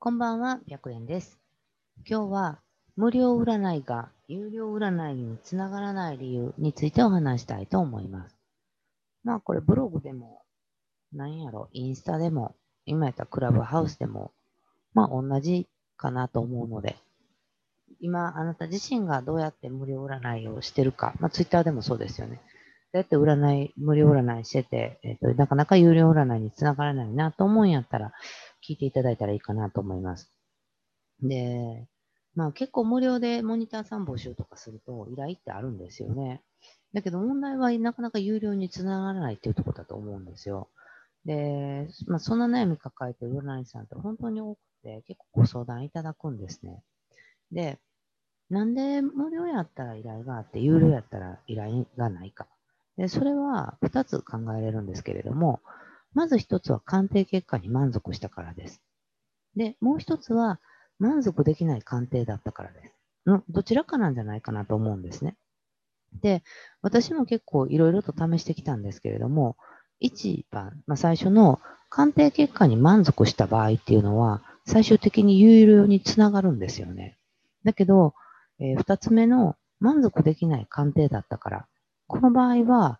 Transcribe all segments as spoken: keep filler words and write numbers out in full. こんばんは、ひゃくえんです。今日は無料占いが有料占いにつながらない理由についてお話したいと思います。まあこれブログでも、なんやろ、インスタでも、今やったらクラブハウスでも、まあ同じかなと思うので、今あなた自身がどうやって無料占いをしてるか、まあツイッターでもそうですよね。どうやって占い、無料占いしてて、えっと、なかなか有料占いにつながらないなと思うんやったら、聞いていただいたらいいかなと思います。で、まあ結構無料でモニターさん募集とかすると依頼ってあるんですよね。だけど問題はなかなか有料につながらないっていうところだと思うんですよ。で、まあそんな悩み抱えてる占い師さんって本当に多くて結構ご相談いただくんですね。で、なんで無料やったら依頼があって有料やったら依頼がないか。で、それはふたつ考えれるんですけれども、まず一つは鑑定結果に満足したからです。で、もう一つは満足できない鑑定だったからです。のどちらかなんじゃないかなと思うんですね。で、私も結構いろいろと試してきたんですけれども、いちばん、まあ、最初の鑑定結果に満足した場合っていうのは、最終的に有料につながるんですよね。だけど、えー、ふたつめの満足できない鑑定だったから、この場合は、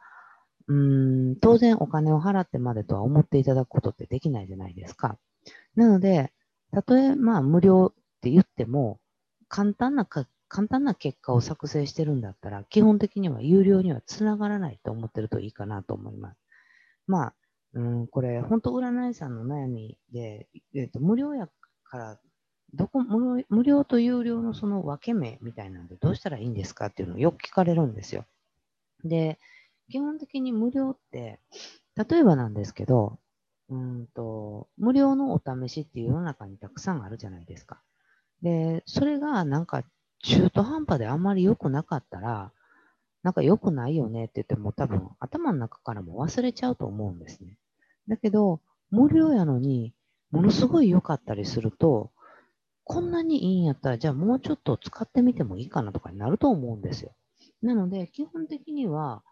うーん当然お金を払ってまでとは思っていただくことってできないじゃないですか。なので、たとえまあ無料って言っても簡単なか、簡単な結果を作成してるんだったら、基本的には有料にはつながらないと思ってるといいかなと思います。まあ、うんこれ、本当占い師さんの悩みで、えーと、無料やからどこ無料、無料と有料のその分け目みたいなので、どうしたらいいんですかっていうのをよく聞かれるんですよ。で、基本的に無料って、例えばなんですけど、うんと、無料のお試しっていう世の中にたくさんあるじゃないですか。で、それがなんか中途半端であんまり良くなかったら、なんか良くないよねって言っても多分頭の中からも忘れちゃうと思うんですね。だけど、無料やのにものすごい良かったりすると、こんなにいいんやったら、じゃあもうちょっと使ってみてもいいかなとかになると思うんですよ。なので、基本的には、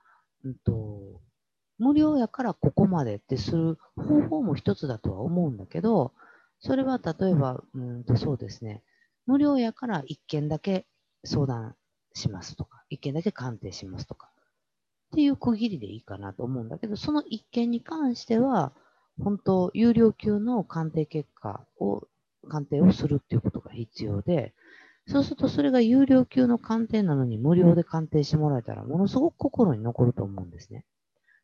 うんと無料やからここまでってする方法も一つだとは思うんだけど、それは例えば、うんとそうですね、無料やからいっけんだけ相談しますとか、いっけんだけ鑑定しますとか、っていう区切りでいいかなと思うんだけど、そのいっけんに関しては、本当、有料級の鑑定結果を、鑑定をするっていうことが必要で、そうするとそれが有料級の鑑定なのに無料で鑑定してもらえたらものすごく心に残ると思うんですね。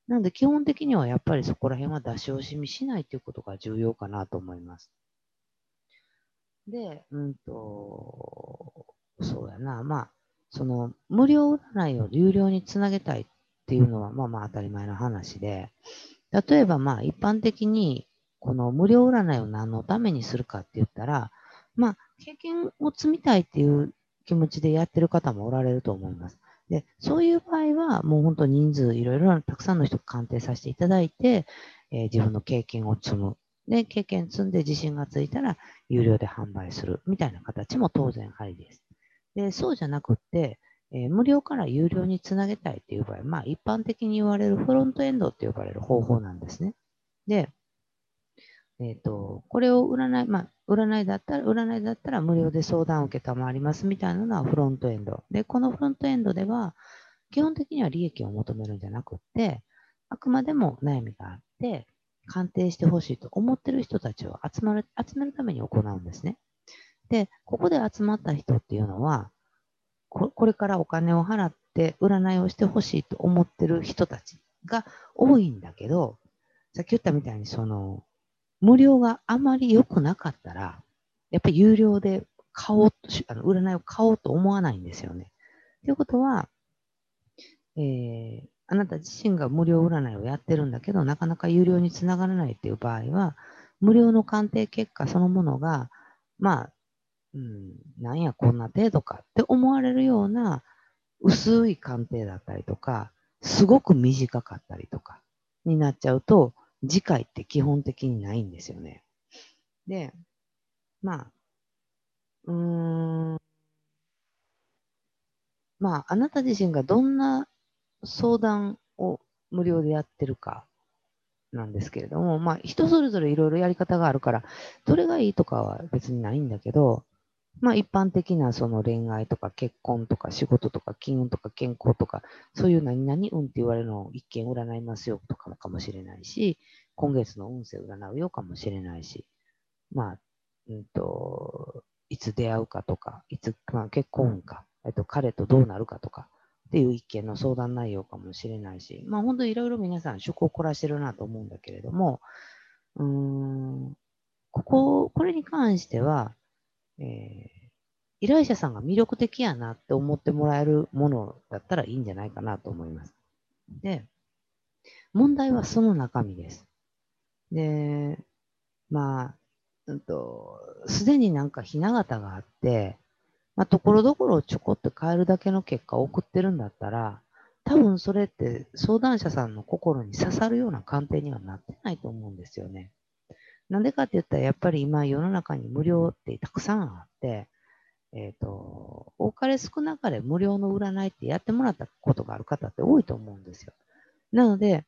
なので基本的にはやっぱりそこら辺は出し惜しみしないということが重要かなと思います。で、うんと、そうやな、まあ、その無料占いを有料につなげたいっていうのはまあまあ当たり前の話で、例えばまあ一般的にこの無料占いを何のためにするかって言ったら、まあ、経験を積みたいっていう気持ちでやってる方もおられると思います。で、そういう場合は、もう本当人数いろいろなたくさんの人を鑑定させていただいて、えー、自分の経験を積む。で、経験積んで自信がついたら、有料で販売するみたいな形も当然ありです。で、そうじゃなくって、えー、無料から有料につなげたいっていう場合、まあ一般的に言われるフロントエンドって呼ばれる方法なんですね。で、えっと、これを占い、まあ、占いだったら、占いだったら無料で相談を受けたまわりますみたいなのはフロントエンド。で、このフロントエンドでは、基本的には利益を求めるんじゃなくって、あくまでも悩みがあって、鑑定してほしいと思ってる人たちを集まる、集めるために行うんですね。で、ここで集まった人っていうのは、こ、これからお金を払って占いをしてほしいと思ってる人たちが多いんだけど、さっき言ったみたいにその、無料があまり良くなかったら、やっぱり有料で買おうと、あの占いを買おうと思わないんですよね。ということは、えー、あなた自身が無料占いをやってるんだけど、なかなか有料につながらないっていう場合は、無料の鑑定結果そのものが、まあ、うん、なんやこんな程度かって思われるような薄い鑑定だったりとか、すごく短かったりとかになっちゃうと、次回って基本的にないんですよね。で、まあ、うーん、まあ、あなた自身がどんな相談を無料でやってるかなんですけれども、まあ、人それぞれいろいろやり方があるから、どれがいいとかは別にないんだけど、まあ、一般的なその恋愛とか結婚とか仕事とか金運とか健康とか、そういう何々運って言われるのを一見占いますよとかもかもしれないし、今月の運勢占うよかもしれないし、まあ、うんと、いつ出会うかとか、いつ、まあ、結婚か、えっと、彼とどうなるかとかっていう一見の相談内容かもしれないし、まあ、本当いろいろ皆さん趣向を凝らしてるなと思うんだけれども、うーん、ここ、これに関しては、えー、依頼者さんが魅力的やなって思ってもらえるものだったらいいんじゃないかなと思います。で、問題はその中身です。で、まあ、うんと、すでになんかひな形があって、まあ、ところどころちょこっと変えるだけの結果を送ってるんだったら、多分それって相談者さんの心に刺さるような鑑定にはなってないと思うんですよね。なんでかって言ったら、やっぱり今世の中に無料ってたくさんあって、えっと、多かれ少なかれ無料の占いってやってもらったことがある方って多いと思うんですよ。なので、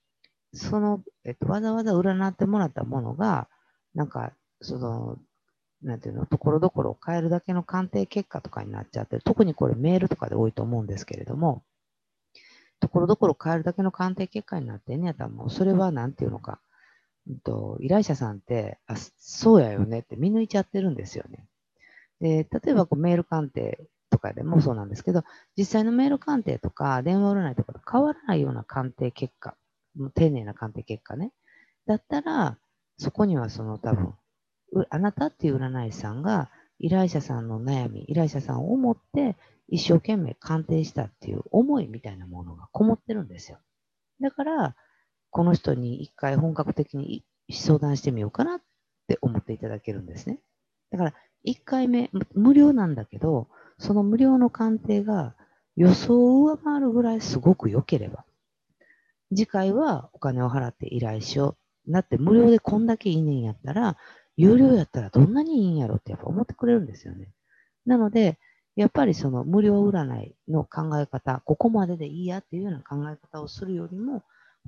その、えっと、わざわざ占ってもらったものが、なんか、その、なんていうの、ところどころを変えるだけの鑑定結果とかになっちゃってる。特にこれメールとかで多いと思うんですけれども、ところどころ変えるだけの鑑定結果になってんねやったら、もうそれはなんていうのか、うんと、依頼者さんって、あ、そうやよねって見抜いちゃってるんですよね。で、例えばこうメール鑑定とかでもそうなんですけど、実際のメール鑑定とか電話占いとかと変わらないような鑑定結果、もう丁寧な鑑定結果ね。だったら、そこにはその多分、あなたっていう占い師さんが依頼者さんの悩み、依頼者さんを思って一生懸命鑑定したっていう思いみたいなものがこもってるんですよ。だから、この人に一回本格的に相談してみようかなって思っていただけるんですね。だから、一回目、無料なんだけど、その無料の鑑定が予想を上回るぐらいすごく良ければ、次回はお金を払って依頼しよう。だって無料でこんだけいいねんやったら、有料やったらどんなにいいんやろってやっぱ思ってくれるんですよね。なので、やっぱりその無料占いの考え方、ここまででいいやっていうような考え方をするよりも、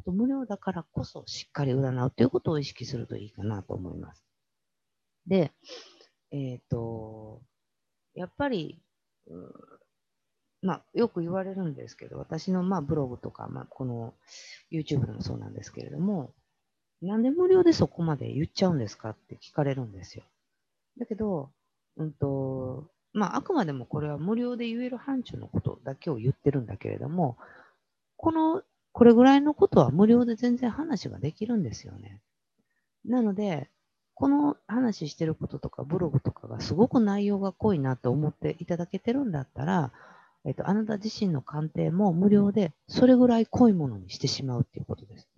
無料だからこそしっかり占うということを意識するといいかなと思います。で、えっと、やっぱり、うん、まあ、よく言われるんですけど、私のまあブログとか、まあ、この YouTube でもそうなんですけれども、なんで無料でそこまで言っちゃうんですかって聞かれるんですよ。だけど、うんと、まあ、あくまでもこれは無料で言える範疇のことだけを言ってるんだけれども、この、これぐらいのことは無料で全然話ができるんですよね。なので、この話してることとかブログとかがすごく内容が濃いなと思っていただけてるんだったら、えっと、あなた自身の鑑定も無料でそれぐらい濃いものにしてしまうっていうことです。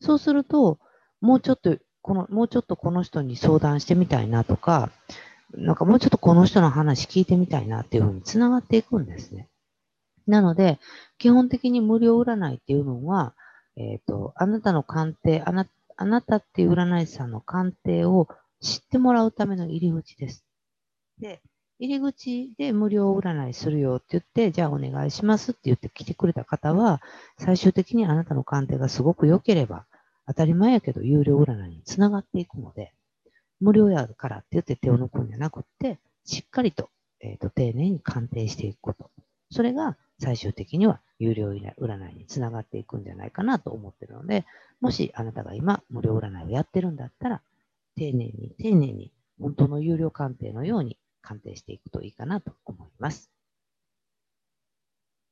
そうすると、もうちょっと、この、もうちょっとこの人に相談してみたいなとか、なんかもうちょっとこの人の話聞いてみたいなっていうふうにつながっていくんですね。なので、基本的に無料占いっていうのは、えっと、あなたの鑑定、あな、あなたっていう占い師さんの鑑定を知ってもらうための入り口です。で、入り口で無料占いするよって言って、じゃあお願いしますって言って来てくれた方は、最終的にあなたの鑑定がすごく良ければ、当たり前やけど有料占いにつながっていくので、無料やからって言って手を抜くんじゃなくって、しっかりと、えっと、丁寧に鑑定していくこと。それが最終的には有料占いにつながっていくんじゃないかなと思ってるので、もしあなたが今無料占いをやってるんだったら、丁寧に丁寧に本当の有料鑑定のように鑑定していくといいかなと思います。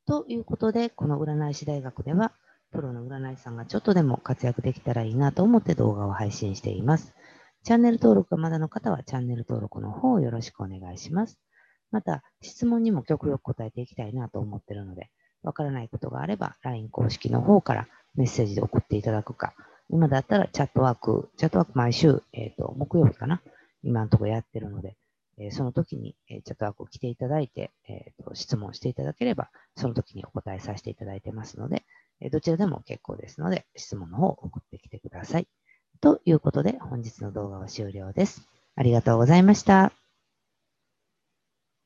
ということで、この占い師大学では、プロの占い師さんがちょっとでも活躍できたらいいなと思って動画を配信しています。チャンネル登録がまだの方はチャンネル登録の方をよろしくお願いします。また、質問にも極力答えていきたいなと思っているので、わからないことがあれば ライン 公式の方からメッセージで送っていただくか、今だったらチャットワーク、チャットワーク毎週、えっと、木曜日かな、今のところやってるので、えー、その時に、えー、チャットワークを来ていただいて、えーと、質問していただければ、その時にお答えさせていただいてますので、どちらでも結構ですので、質問の方を送ってきてください。ということで、本日の動画は終了です。ありがとうございました。